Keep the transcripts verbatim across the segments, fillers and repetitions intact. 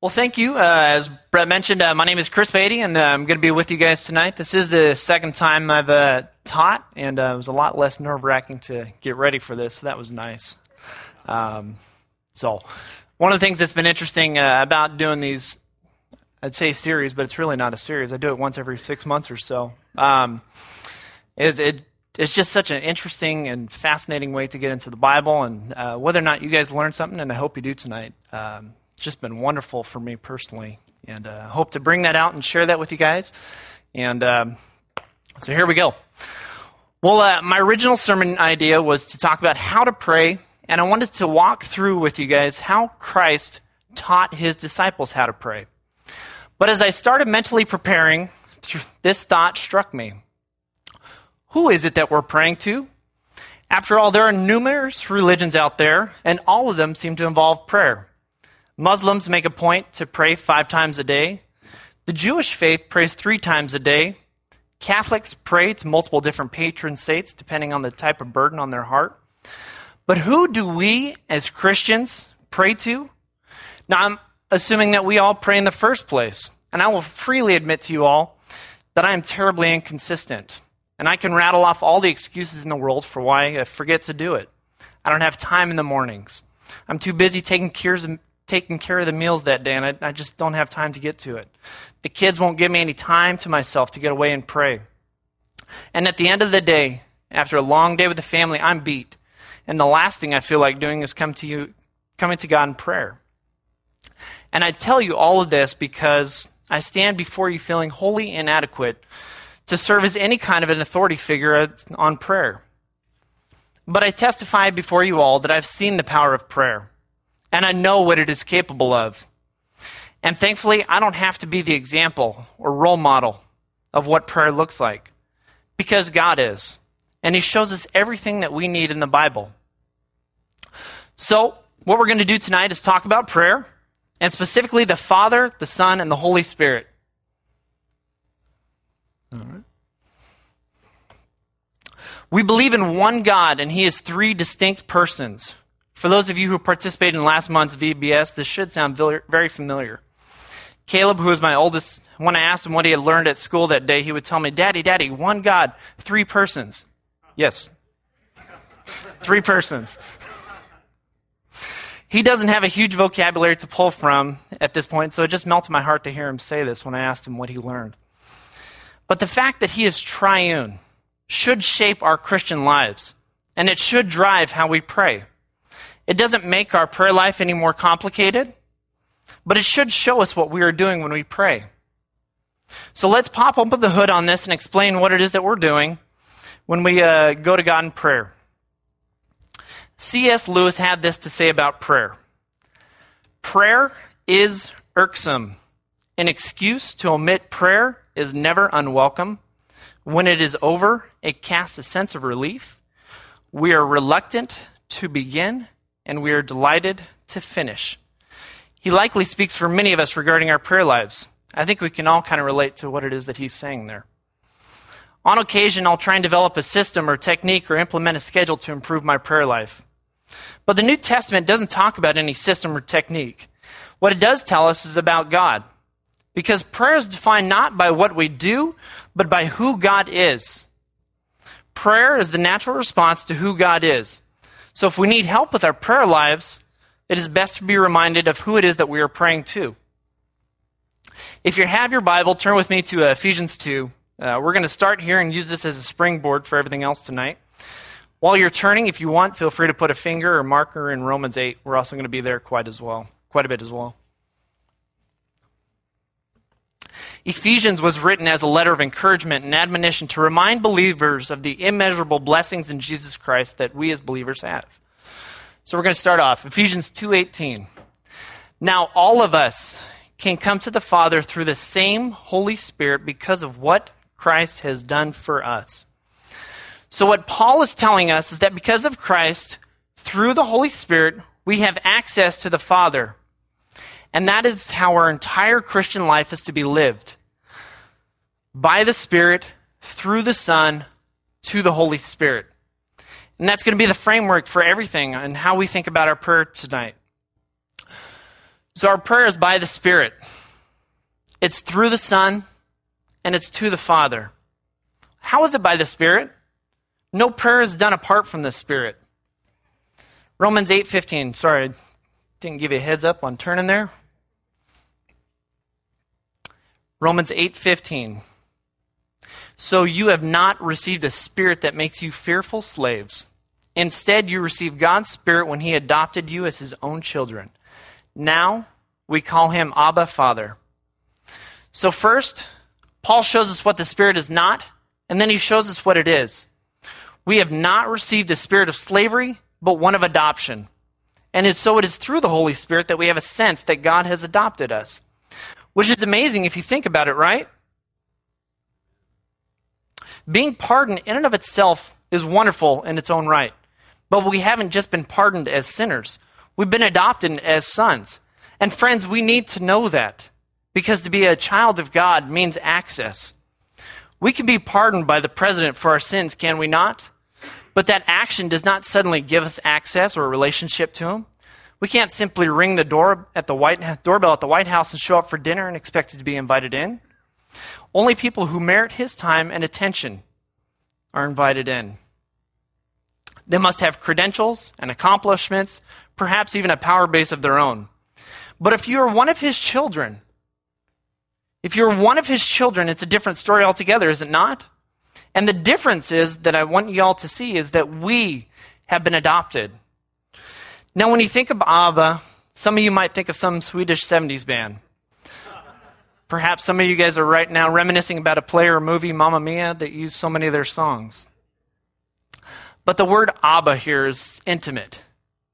Well, thank you. Uh, as Brett mentioned, uh, my name is Chris Beatty, and uh, I'm going to be with you guys tonight. This is the second time I've uh, taught, and uh, it was a lot less nerve-wracking to get ready for this, so that was nice. Um, so one of the things that's been interesting uh, about doing these, I'd say series, but it's really not a series. I do it once every six months or so. Um, is it, it's just such an interesting and fascinating way to get into the Bible, and uh, whether or not you guys learned something, and I hope you do tonight. Um, It's just been wonderful for me personally, and I uh, hope to bring that out and share that with you guys. And um, so here we go. Well, uh, my original sermon idea was to talk about how to pray, and I wanted to walk through with you guys how Christ taught his disciples how to pray. But as I started mentally preparing, this thought struck me. Who is it that we're praying to? After all, there are numerous religions out there, and all of them seem to involve prayer. Muslims make a point to pray five times a day. The Jewish faith prays three times a day. Catholics pray to multiple different patron saints, depending on the type of burden on their heart. But who do we as Christians pray to? Now, I'm assuming that we all pray in the first place. And I will freely admit to you all that I am terribly inconsistent. And I can rattle off all the excuses in the world for why I forget to do it. I don't have time in the mornings. I'm too busy taking cares of taking care of the meals that day, and I, I just don't have time to get to it. The kids won't give me any time to myself to get away and pray. And at the end of the day, after a long day with the family, I'm beat. And the last thing I feel like doing is come to you, coming to God in prayer. And I tell you all of this because I stand before you feeling wholly inadequate to serve as any kind of an authority figure on prayer. But I testify before you all that I've seen the power of prayer. And I know what it is capable of. And thankfully, I don't have to be the example or role model of what prayer looks like, because God is. And he shows us everything that we need in the Bible. So what we're going to do tonight is talk about prayer, and specifically the Father, the Son, and the Holy Spirit. All right. We believe in one God, and he is three distinct persons. For those of you who participated in last month's V B S, this should sound very familiar. Caleb, who is my oldest, when I asked him what he had learned at school that day, he would tell me, Daddy, Daddy, one God, three persons. Yes, three persons. He doesn't have a huge vocabulary to pull from at this point, so it just melted my heart to hear him say this when I asked him what he learned. But the fact that he is triune should shape our Christian lives, and it should drive how we pray. It doesn't make our prayer life any more complicated, but it should show us what we are doing when we pray. So let's pop open the hood on this and explain what it is that we're doing when we uh, go to God in prayer. C S Lewis had this to say about prayer. Prayer is irksome. An excuse to omit prayer is never unwelcome. When it is over, it casts a sense of relief. We are reluctant to begin, and we are delighted to finish. He likely speaks for many of us regarding our prayer lives. I think we can all kind of relate to what it is that he's saying there. On occasion, I'll try and develop a system or technique or implement a schedule to improve my prayer life. But the New Testament doesn't talk about any system or technique. What it does tell us is about God. Because prayer is defined not by what we do, but by who God is. Prayer is the natural response to who God is. So if we need help with our prayer lives, it is best to be reminded of who it is that we are praying to. If you have your Bible, turn with me to Ephesians two. Uh, we're going to start here and use this as a springboard for everything else tonight. While you're turning, if you want, feel free to put a finger or marker in Romans eight. We're also going to be there quite as well, quite a bit as well. Ephesians was written as a letter of encouragement and admonition to remind believers of the immeasurable blessings in Jesus Christ that we as believers have. So we're going to start off, Ephesians two eighteen. Now all of us can come to the Father through the same Holy Spirit because of what Christ has done for us. So what Paul is telling us is that because of Christ, through the Holy Spirit, we have access to the Father. And that is how our entire Christian life is to be lived. By the Spirit, through the Son, to the Holy Spirit. And that's going to be the framework for everything and how we think about our prayer tonight. So our prayer is by the Spirit. It's through the Son, and it's to the Father. How is it by the Spirit? No prayer is done apart from the Spirit. Romans eight fifteen. Sorry, I didn't give you a heads up on turning there. Romans eight fifteen. So you have not received a spirit that makes you fearful slaves. Instead, you received God's Spirit when he adopted you as his own children. Now, we call him Abba, Father. So first, Paul shows us what the Spirit is not, and then he shows us what it is. We have not received a spirit of slavery, but one of adoption. And so it is through the Holy Spirit that we have a sense that God has adopted us. Which is amazing if you think about it, right? Being pardoned in and of itself is wonderful in its own right. But we haven't just been pardoned as sinners. We've been adopted as sons. And friends, we need to know that. Because to be a child of God means access. We can be pardoned by the president for our sins, can we not? But that action does not suddenly give us access or a relationship to him. We can't simply ring the door at the White, doorbell at the White House and show up for dinner and expect to be invited in. Only people who merit his time and attention are invited in. They must have credentials and accomplishments, perhaps even a power base of their own. But if you are one of his children, if you're one of his children, it's a different story altogether, is it not? And the difference is that I want you all to see is that we have been adopted. Now, when you think of Abba, some of you might think of some Swedish seventies band. Perhaps some of you guys are right now reminiscing about a play or a movie, Mamma Mia, that used so many of their songs. But the word Abba here is intimate.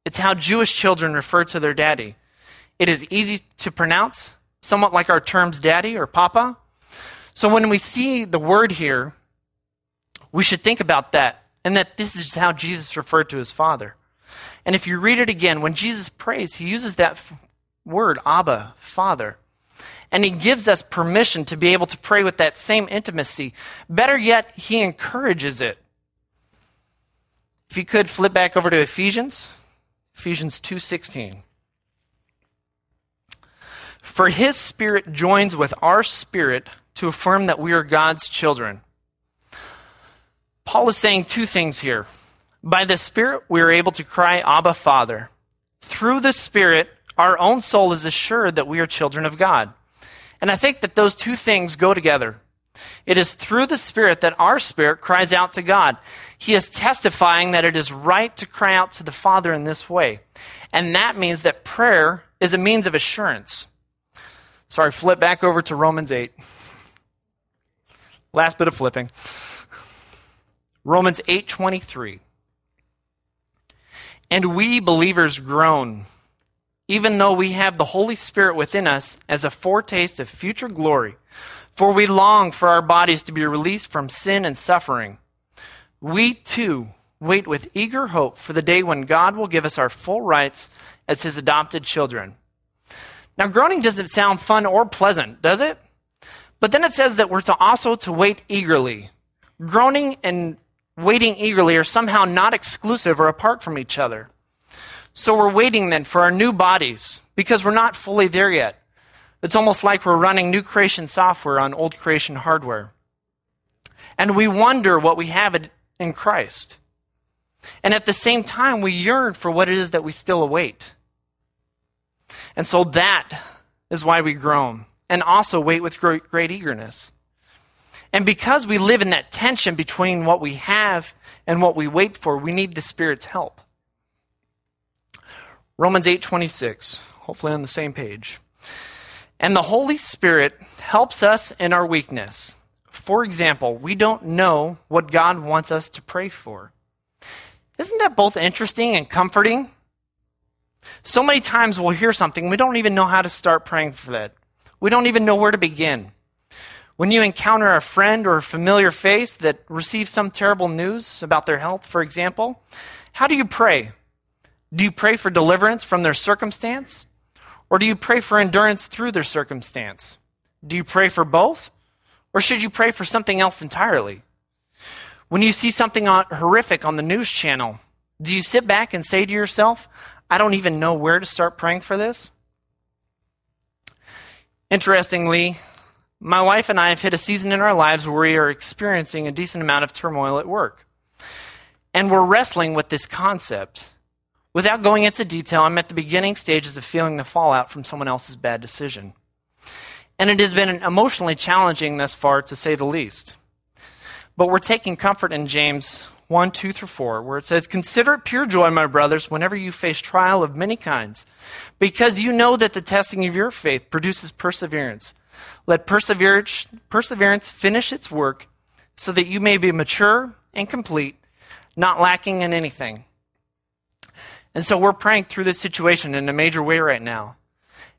It's how Jewish children refer to their daddy. It is easy to pronounce, somewhat like our terms daddy or papa. So when we see the word here, we should think about that, and that this is how Jesus referred to his Father. And if you read it again, when Jesus prays, he uses that f- word, Abba, Father. And he gives us permission to be able to pray with that same intimacy. Better yet, he encourages it. If you could flip back over to Ephesians, Ephesians two sixteen. For his Spirit joins with our spirit to affirm that we are God's children. Paul is saying two things here. By the Spirit, we are able to cry, Abba, Father. Through the Spirit, our own soul is assured that we are children of God. And I think that those two things go together. It is through the Spirit that our spirit cries out to God. He is testifying that it is right to cry out to the Father in this way. And that means that prayer is a means of assurance. Sorry, flip back over to Romans eight. Last bit of flipping. Romans eight twenty-three. And we believers groan, even though we have the Holy Spirit within us as a foretaste of future glory, for we long for our bodies to be released from sin and suffering. We too wait with eager hope for the day when God will give us our full rights as his adopted children. Now, groaning doesn't sound fun or pleasant, does it? But then it says that we're to also to wait eagerly. Groaning and waiting eagerly are somehow not exclusive or apart from each other. So we're waiting then for our new bodies because we're not fully there yet. It's almost like we're running new creation software on old creation hardware. And we wonder what we have in Christ. And at the same time, we yearn for what it is that we still await. And so that is why we groan and also wait with great, great eagerness. And because we live in that tension between what we have and what we wait for, we need the Spirit's help. Romans eight twenty-six, hopefully on the same page. And the Holy Spirit helps us in our weakness. For example, we don't know what God wants us to pray for. Isn't that both interesting and comforting? So many times we'll hear something, we don't even know how to start praying for that. We don't even know where to begin. When you encounter a friend or a familiar face that receives some terrible news about their health, for example, how do you pray? Do you pray for deliverance from their circumstance? Or do you pray for endurance through their circumstance? Do you pray for both? Or should you pray for something else entirely? When you see something horrific on the news channel, do you sit back and say to yourself, I don't even know where to start praying for this? Interestingly, my wife and I have hit a season in our lives where we are experiencing a decent amount of turmoil at work. And we're wrestling with this concept. Without going into detail, I'm at the beginning stages of feeling the fallout from someone else's bad decision. And it has been emotionally challenging thus far, to say the least. But we're taking comfort in James one, two through four, where it says, "Consider it pure joy, my brothers, whenever you face trial of many kinds, because you know that the testing of your faith produces perseverance. Let perseverance, perseverance finish its work so that you may be mature and complete, not lacking in anything." And so we're praying through this situation in a major way right now.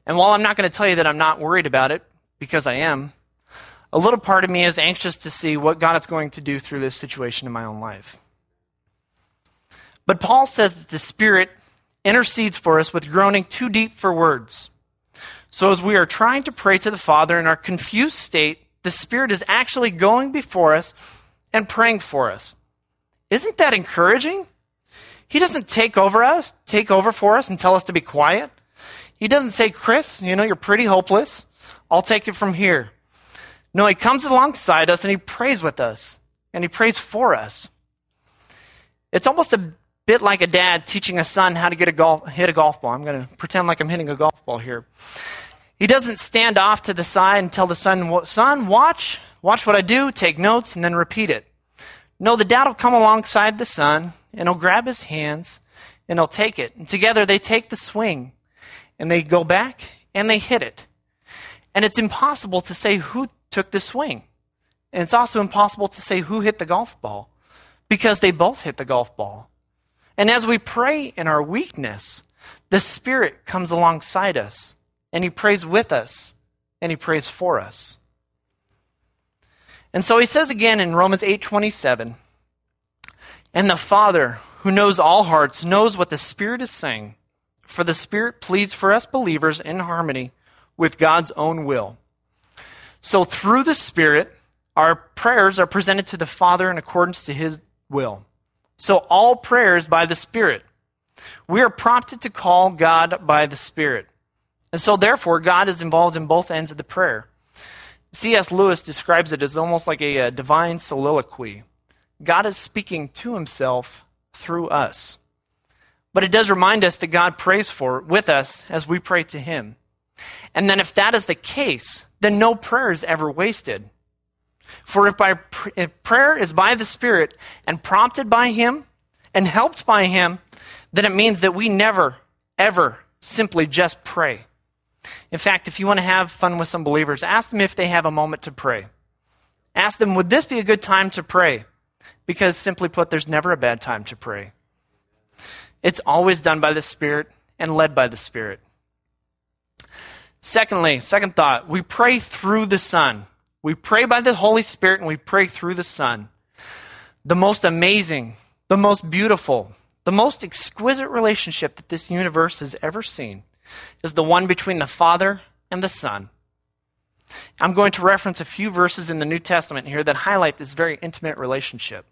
And while I'm not going to tell you that I'm not worried about it, because I am, a little part of me is anxious to see what God is going to do through this situation in my own life. But Paul says that the Spirit intercedes for us with groaning too deep for words. So as we are trying to pray to the Father in our confused state, the Spirit is actually going before us and praying for us. Isn't that encouraging? He doesn't take over us, take over for us and tell us to be quiet. He doesn't say, "Chris, you know, you're pretty hopeless. I'll take it from here." No, he comes alongside us and he prays with us and he prays for us. It's almost a bit like a dad teaching a son how to get a golf, hit a golf ball. I'm going to pretend like I'm hitting a golf ball here. He doesn't stand off to the side and tell the son, son, watch, watch what I do, take notes, and then repeat it. No, the dad will come alongside the son, and he'll grab his hands, and he'll take it. And together they take the swing, and they go back, and they hit it. And it's impossible to say who took the swing. And it's also impossible to say who hit the golf ball, because they both hit the golf ball. And as we pray in our weakness, the Spirit comes alongside us. And he prays with us, and he prays for us. And so he says again in Romans eight twenty-seven, "And the Father, who knows all hearts, knows what the Spirit is saying, for the Spirit pleads for us believers in harmony with God's own will." So through the Spirit, our prayers are presented to the Father in accordance to his will. So all prayers by the Spirit. We are prompted to call God by the Spirit. And so, therefore, God is involved in both ends of the prayer. C S Lewis describes it as almost like a, a divine soliloquy. God is speaking to himself through us. But it does remind us that God prays for with us as we pray to him. And then if that is the case, then no prayer is ever wasted. For if, by, if prayer is by the Spirit and prompted by him and helped by him, then it means that we never, ever simply just pray. In fact, if you want to have fun with some believers, ask them if they have a moment to pray. Ask them, would this be a good time to pray? Because simply put, there's never a bad time to pray. It's always done by the Spirit and led by the Spirit. Secondly, second thought, we pray through the Son. We pray by the Holy Spirit and we pray through the Son. The most amazing, the most beautiful, the most exquisite relationship that this universe has ever seen is the one between the Father and the Son. I'm going to reference a few verses in the New Testament here that highlight this very intimate relationship.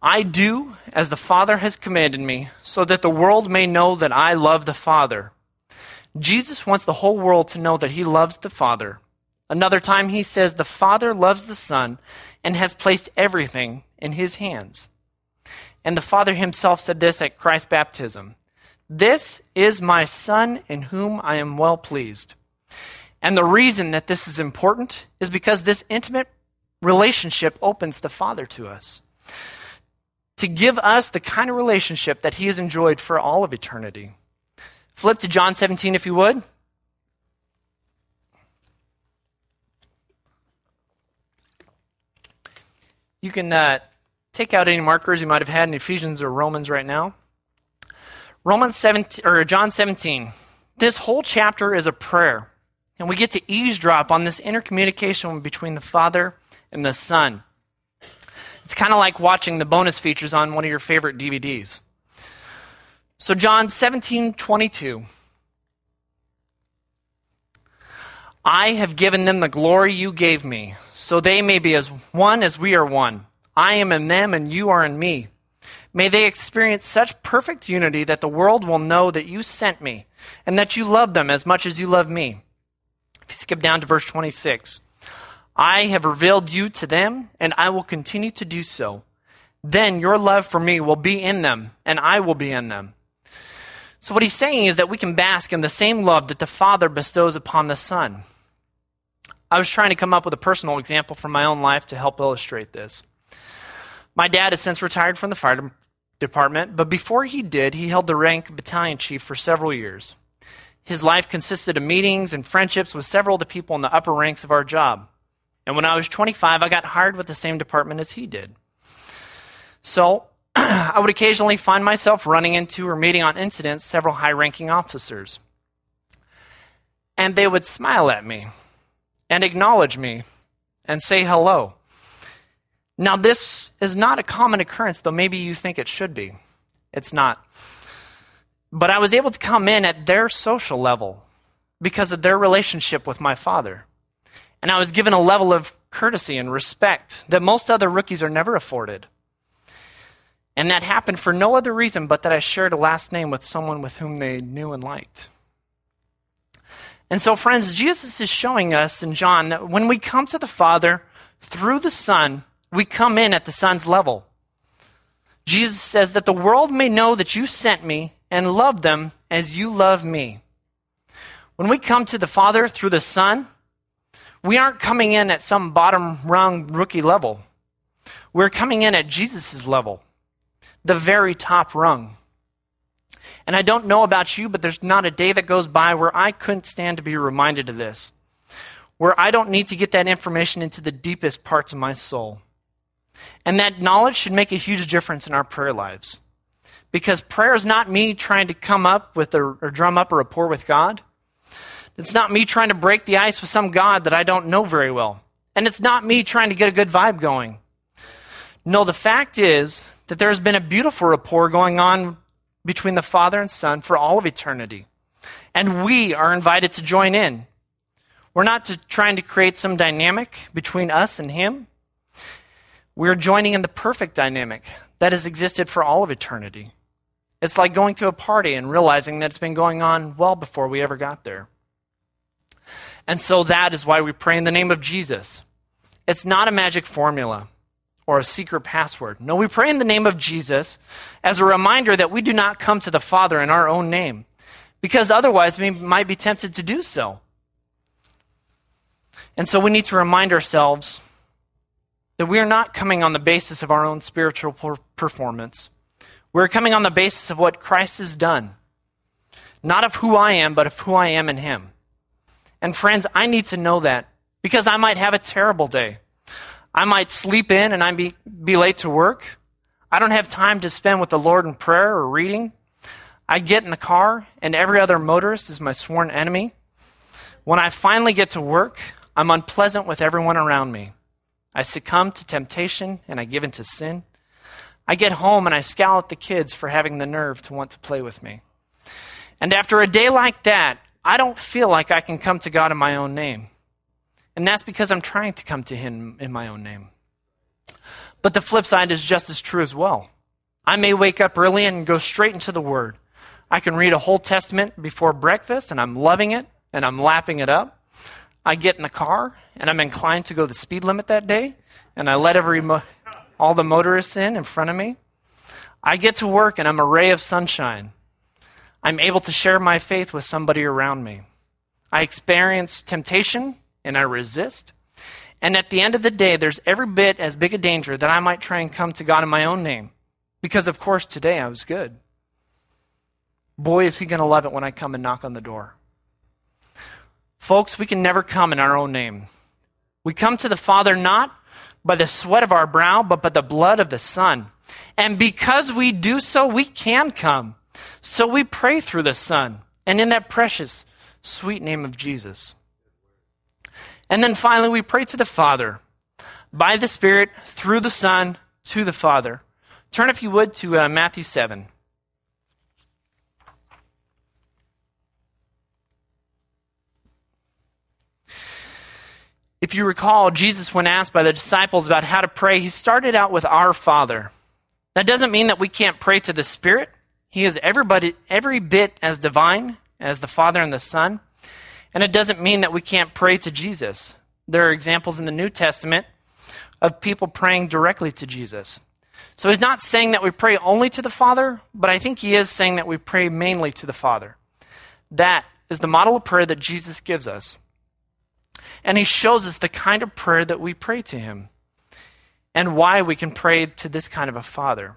"I do as the Father has commanded me, so that the world may know that I love the Father." Jesus wants the whole world to know that he loves the Father. Another time he says, "The Father loves the Son and has placed everything in his hands." And the Father himself said this at Christ's baptism, "This is my Son in whom I am well pleased." And the reason that this is important is because this intimate relationship opens the Father to us, to give us the kind of relationship that he has enjoyed for all of eternity. Flip to John seventeen if you would. You can uh, take out any markers you might have had in Ephesians or Romans right now. Romans seventeen, or John seventeen. This whole chapter is a prayer, and we get to eavesdrop on this intercommunication between the Father and the Son. It's kind of like watching the bonus features on one of your favorite D V Ds. So John seventeen twenty-two. "I have given them the glory you gave me, so they may be as one as we are one. I am in them and you are in me, May they experience such perfect unity that the world will know that you sent me and that you love them as much as you love me. If you skip down to verse twenty-six, I have revealed you to them, and I will continue to do so. Then your love for me will be in them, and I will be in them. So what he's saying is that we can bask in the same love that the Father bestows upon the Son. I was trying to come up with a personal example from my own life to help illustrate this. My dad has since retired from the fire department, but before he did, he held the rank of battalion chief for several years. His life consisted of meetings and friendships with several of the people in the upper ranks of our job. And when I was twenty-five, I got hired with the same department as he did. So I would occasionally find myself running into or meeting on incidents several high-ranking officers. And they would smile at me and acknowledge me and say hello. Now, this is not a common occurrence, though maybe you think it should be. It's not. But I was able to come in at their social level because of their relationship with my father. And I was given a level of courtesy and respect that most other rookies are never afforded. And that happened for no other reason but that I shared a last name with someone with whom they knew and liked. And so, friends, Jesus is showing us in John that when we come to the Father through the Son, we come in at the Son's level. Jesus says that the world may know that you sent me and love them as you love me. When we come to the Father through the Son, we aren't coming in at some bottom rung rookie level. We're coming in at Jesus' level, the very top rung. And I don't know about you, but there's not a day that goes by where I couldn't stand to be reminded of this, where I don't need to get that information into the deepest parts of my soul. And that knowledge should make a huge difference in our prayer lives. Because prayer is not me trying to come up with a, or drum up a rapport with God. It's not me trying to break the ice with some God that I don't know very well. And it's not me trying to get a good vibe going. No, the fact is that there has been a beautiful rapport going on between the Father and Son for all of eternity. And we are invited to join in. We're not to, trying to create some dynamic between us and Him. We're joining in the perfect dynamic that has existed for all of eternity. It's like going to a party and realizing that it's been going on well before we ever got there. And so that is why we pray in the name of Jesus. It's not a magic formula or a secret password. No, we pray in the name of Jesus as a reminder that we do not come to the Father in our own name, because otherwise we might be tempted to do so. And so we need to remind ourselves that we are not coming on the basis of our own spiritual performance. We're coming on the basis of what Christ has done, not of who I am, but of who I am in Him. And friends, I need to know that, because I might have a terrible day. I might sleep in and I be, be late to work. I don't have time to spend with the Lord in prayer or reading. I get in the car and every other motorist is my sworn enemy. When I finally get to work, I'm unpleasant with everyone around me. I succumb to temptation and I give in to sin. I get home and I scowl at the kids for having the nerve to want to play with me. And after a day like that, I don't feel like I can come to God in my own name. And that's because I'm trying to come to Him in my own name. But the flip side is just as true as well. I may wake up early and go straight into the Word. I can read a whole Testament before breakfast, and I'm loving it, and I'm lapping it up. I get in the car, and I'm inclined to go the speed limit that day, and I let every mo- all the motorists in in front of me. I get to work, and I'm a ray of sunshine. I'm able to share my faith with somebody around me. I experience temptation, and I resist. And at the end of the day, there's every bit as big a danger that I might try and come to God in my own name. Because, of course, today I was good. Boy, is He going to love it when I come and knock on the door. Folks, we can never come in our own name. We come to the Father not by the sweat of our brow, but by the blood of the Son. And because we do so, we can come. So we pray through the Son, and in that precious, sweet name of Jesus. And then finally, we pray to the Father, by the Spirit, through the Son, to the Father. Turn, if you would, to uh, Matthew seven. If you recall, Jesus, when asked by the disciples about how to pray, He started out with Our Father. That doesn't mean that we can't pray to the Spirit. He is everybody, every bit as divine as the Father and the Son. And it doesn't mean that we can't pray to Jesus. There are examples in the New Testament of people praying directly to Jesus. So he's not saying that we pray only to the Father, but I think he is saying that we pray mainly to the Father. That is the model of prayer that Jesus gives us. And he shows us the kind of prayer that we pray to him and why we can pray to this kind of a Father.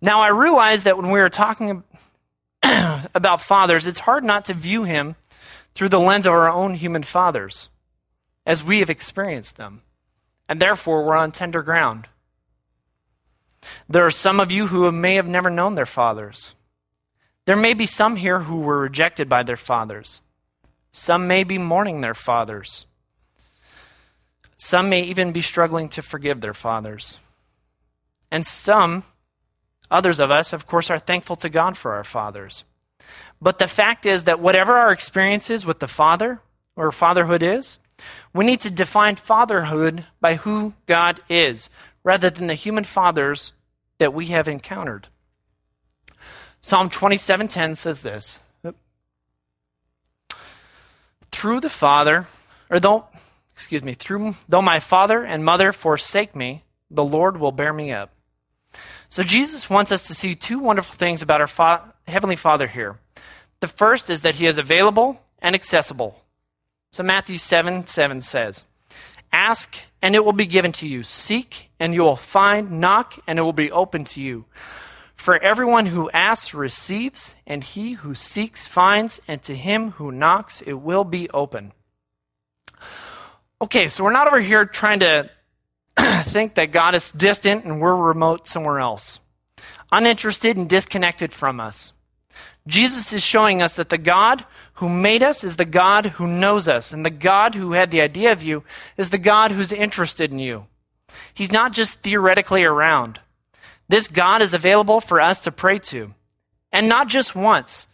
Now, I realize that when we are talking about fathers, it's hard not to view him through the lens of our own human fathers as we have experienced them. And therefore, we're on tender ground. There are some of you who may have never known their fathers. There may be some here who were rejected by their fathers. Some may be mourning their fathers. Some may even be struggling to forgive their fathers. And some... Others of us, of course, are thankful to God for our fathers. But the fact is that whatever our experience is with the Father or fatherhood is, we need to define fatherhood by who God is rather than the human fathers that we have encountered. Psalm twenty-seven ten says this. Through the Father, or though, excuse me, through though my father and mother forsake me, the Lord will bear me up. So Jesus wants us to see two wonderful things about our fa- Heavenly Father here. The first is that he is available and accessible. So Matthew seven seven says, "Ask, and it will be given to you. Seek, and you will find. Knock, and it will be opened to you. For everyone who asks receives, and he who seeks finds, and to him who knocks it will be open." Okay, so we're not over here trying to think that God is distant and we're remote somewhere else, uninterested and disconnected from us. Jesus is showing us that the God who made us is the God who knows us, and the God who had the idea of you is the God who's interested in you. He's not just theoretically around. This God is available for us to pray to, and not just once.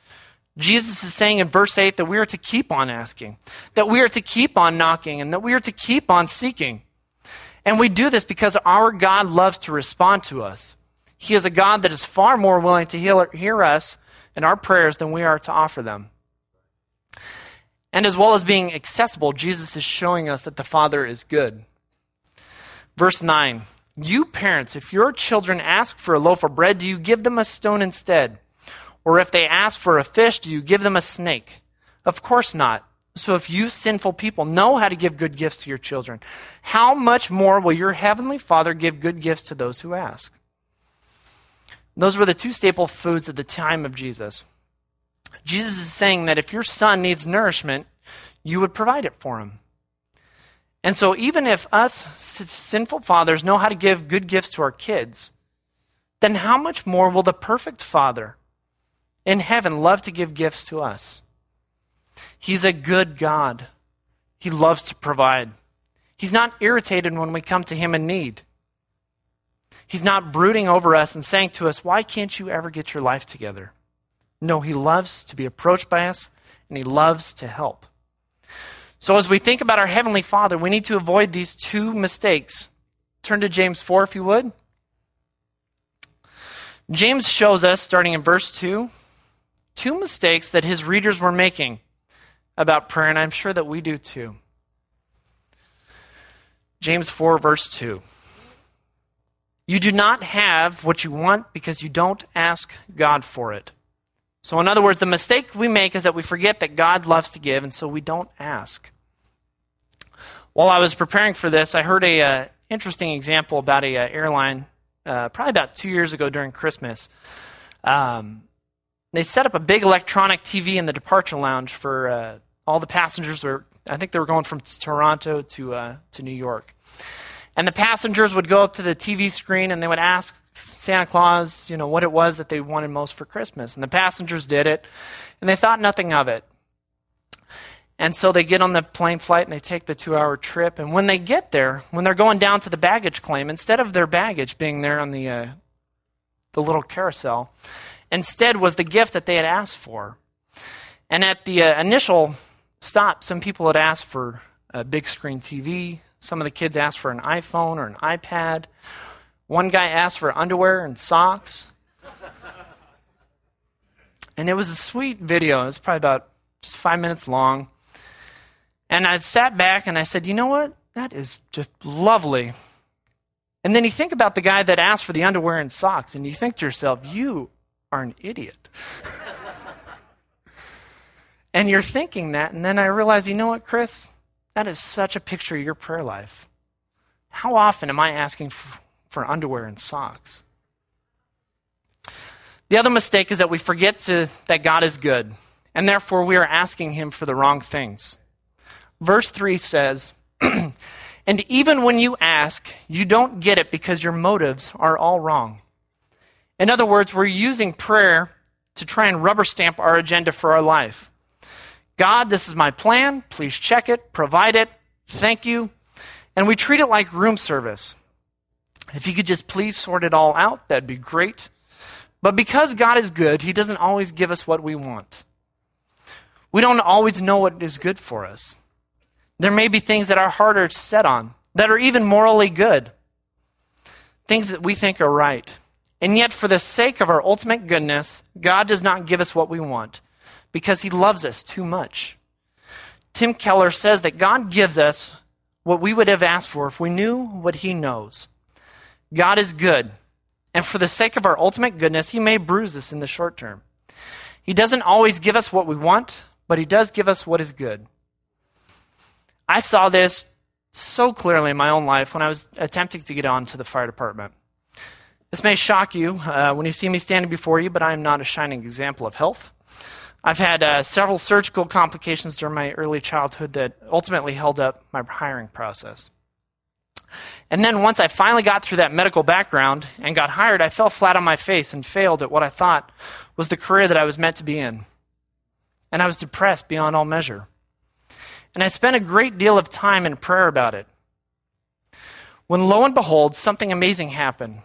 Jesus is saying in verse eight that we are to keep on asking, that we are to keep on knocking, and that we are to keep on seeking. And we do this because our God loves to respond to us. He is a God that is far more willing to hear us and our prayers than we are to offer them. And as well as being accessible, Jesus is showing us that the Father is good. Verse nine, "You parents, if your children ask for a loaf of bread, do you give them a stone instead? Or if they ask for a fish, do you give them a snake? Of course not. So if you sinful people know how to give good gifts to your children, how much more will your heavenly Father give good gifts to those who ask?" Those were the two staple foods at the time of Jesus. Jesus is saying that if your son needs nourishment, you would provide it for him. And so even if us sinful fathers know how to give good gifts to our kids, then how much more will the perfect Father in heaven love to give gifts to us? He's a good God. He loves to provide. He's not irritated when we come to him in need. He's not brooding over us and saying to us, "Why can't you ever get your life together?" No, he loves to be approached by us, and he loves to help. So as we think about our Heavenly Father, we need to avoid these two mistakes. Turn to James four, if you would. James shows us, starting in verse two, two mistakes that his readers were making about prayer, and I'm sure that we do too. James four, verse two. "You do not have what you want because you don't ask God for it." So in other words, the mistake we make is that we forget that God loves to give, and so we don't ask. While I was preparing for this, I heard a uh, interesting example about a uh, airline uh, probably about two years ago during Christmas. Um, they set up a big electronic T V in the departure lounge for... Uh, All the passengers were, I think they were going from Toronto to uh, to New York. And the passengers would go up to the T V screen and they would ask Santa Claus, you know, what it was that they wanted most for Christmas. And the passengers did it, and they thought nothing of it. And so they get on the plane flight and they take the two-hour trip. And when they get there, when they're going down to the baggage claim, instead of their baggage being there on the uh, the little carousel, instead was the gift that they had asked for. And at the uh, initial... stop. Some people had asked for a big screen T V. Some of the kids asked for an iPhone or an iPad. One guy asked for underwear and socks. And it was a sweet video. It was probably about just five minutes long. And I sat back and I said, you know what? That is just lovely. And then you think about the guy that asked for the underwear and socks, and you think to yourself, you are an idiot. And you're thinking that, and then I realized, you know what, Chris? That is such a picture of your prayer life. How often am I asking for, for underwear and socks? The other mistake is that we forget to, that God is good, and therefore we are asking him for the wrong things. Verse three says, and even when you ask, you don't get it because your motives are all wrong. In other words, we're using prayer to try and rubber stamp our agenda for our life. God, this is my plan. Please check it, provide it, thank you. And we treat it like room service. If you could just please sort it all out, that'd be great. But because God is good, he doesn't always give us what we want. We don't always know what is good for us. There may be things that our heart are set on that are even morally good, things that we think are right. And yet, for the sake of our ultimate goodness, God does not give us what we want because he loves us too much. Tim Keller says that God gives us what we would have asked for if we knew what he knows. God is good. And for the sake of our ultimate goodness, he may bruise us in the short term. He doesn't always give us what we want, but he does give us what is good. I saw this so clearly in my own life when I was attempting to get on to the fire department. This may shock you uh, when you see me standing before you, but I am not a shining example of health. I've had uh, several surgical complications during my early childhood that ultimately held up my hiring process. And then once I finally got through that medical background and got hired, I fell flat on my face and failed at what I thought was the career that I was meant to be in. And I was depressed beyond all measure. And I spent a great deal of time in prayer about it. When lo and behold, something amazing happened.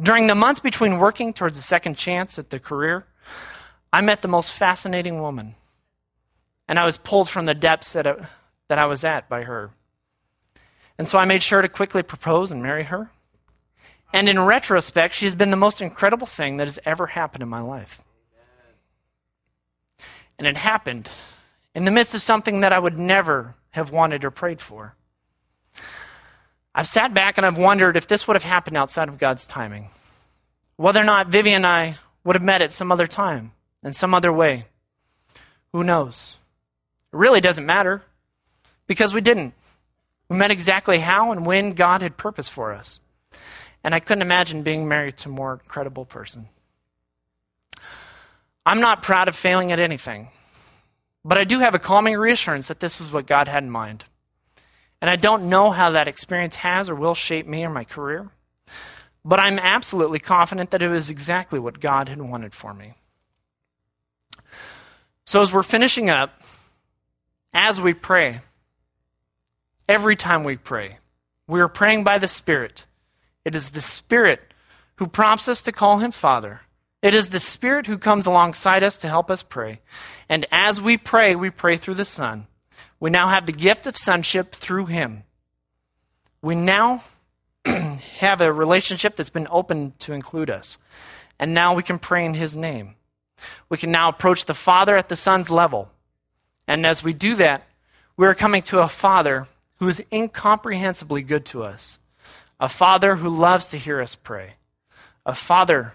During the months between working towards a second chance at the career, I met the most fascinating woman. And I was pulled from the depths that I, that I was at by her. And so I made sure to quickly propose and marry her. And in retrospect, she's been the most incredible thing that has ever happened in my life. And it happened in the midst of something that I would never have wanted or prayed for. I've sat back and I've wondered if this would have happened outside of God's timing, whether or not Vivian and I would have met at some other time, in some other way. Who knows? It really doesn't matter because we didn't. We met exactly how and when God had purpose for us. And I couldn't imagine being married to a more incredible person. I'm not proud of failing at anything, but I do have a calming reassurance that this is what God had in mind. And I don't know how that experience has or will shape me or my career, but I'm absolutely confident that it was exactly what God had wanted for me. So as we're finishing up, as we pray, every time we pray, we are praying by the Spirit. It is the Spirit who prompts us to call him Father. It is the Spirit who comes alongside us to help us pray. And as we pray, we pray through the Son. We now have the gift of sonship through him. We now have a relationship that's been opened to include us. And now we can pray in his name. We can now approach the Father at the Son's level. And as we do that, we are coming to a Father who is incomprehensibly good to us, a Father who loves to hear us pray, a Father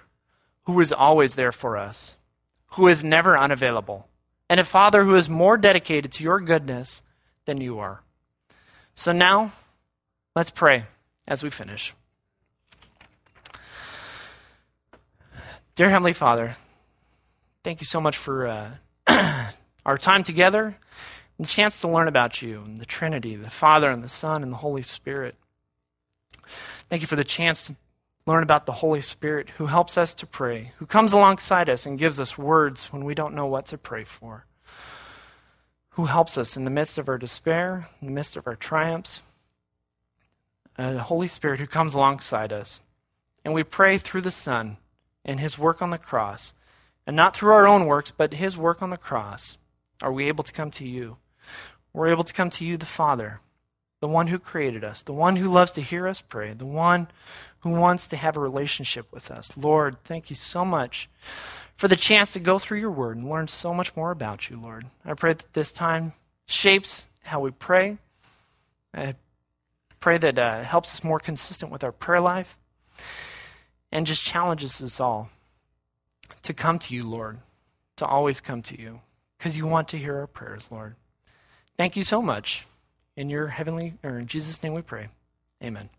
who is always there for us, who is never unavailable, and a Father who is more dedicated to your goodness than you are. So now, let's pray as we finish. Dear Heavenly Father, thank you so much for uh, our time together, the chance to learn about you and the Trinity, the Father and the Son and the Holy Spirit. Thank you for the chance to learn about the Holy Spirit who helps us to pray, who comes alongside us and gives us words when we don't know what to pray for, who helps us in the midst of our despair, in the midst of our triumphs. Uh, the Holy Spirit who comes alongside us. And we pray through the Son and his work on the cross, and not through our own works, but his work on the cross. Are we able to come to you? We're able to come to you, the Father, the one who created us, the one who loves to hear us pray, the one who wants to have a relationship with us. Lord, thank you so much for the chance to go through your word and learn so much more about you, Lord. I pray that this time shapes how we pray. I pray that uh, it helps us more consistent with our prayer life and just challenges us all to come to you, Lord, to always come to you, because you want to hear our prayers, Lord. Thank you so much. In your heavenly, or in Jesus' name we pray. Amen.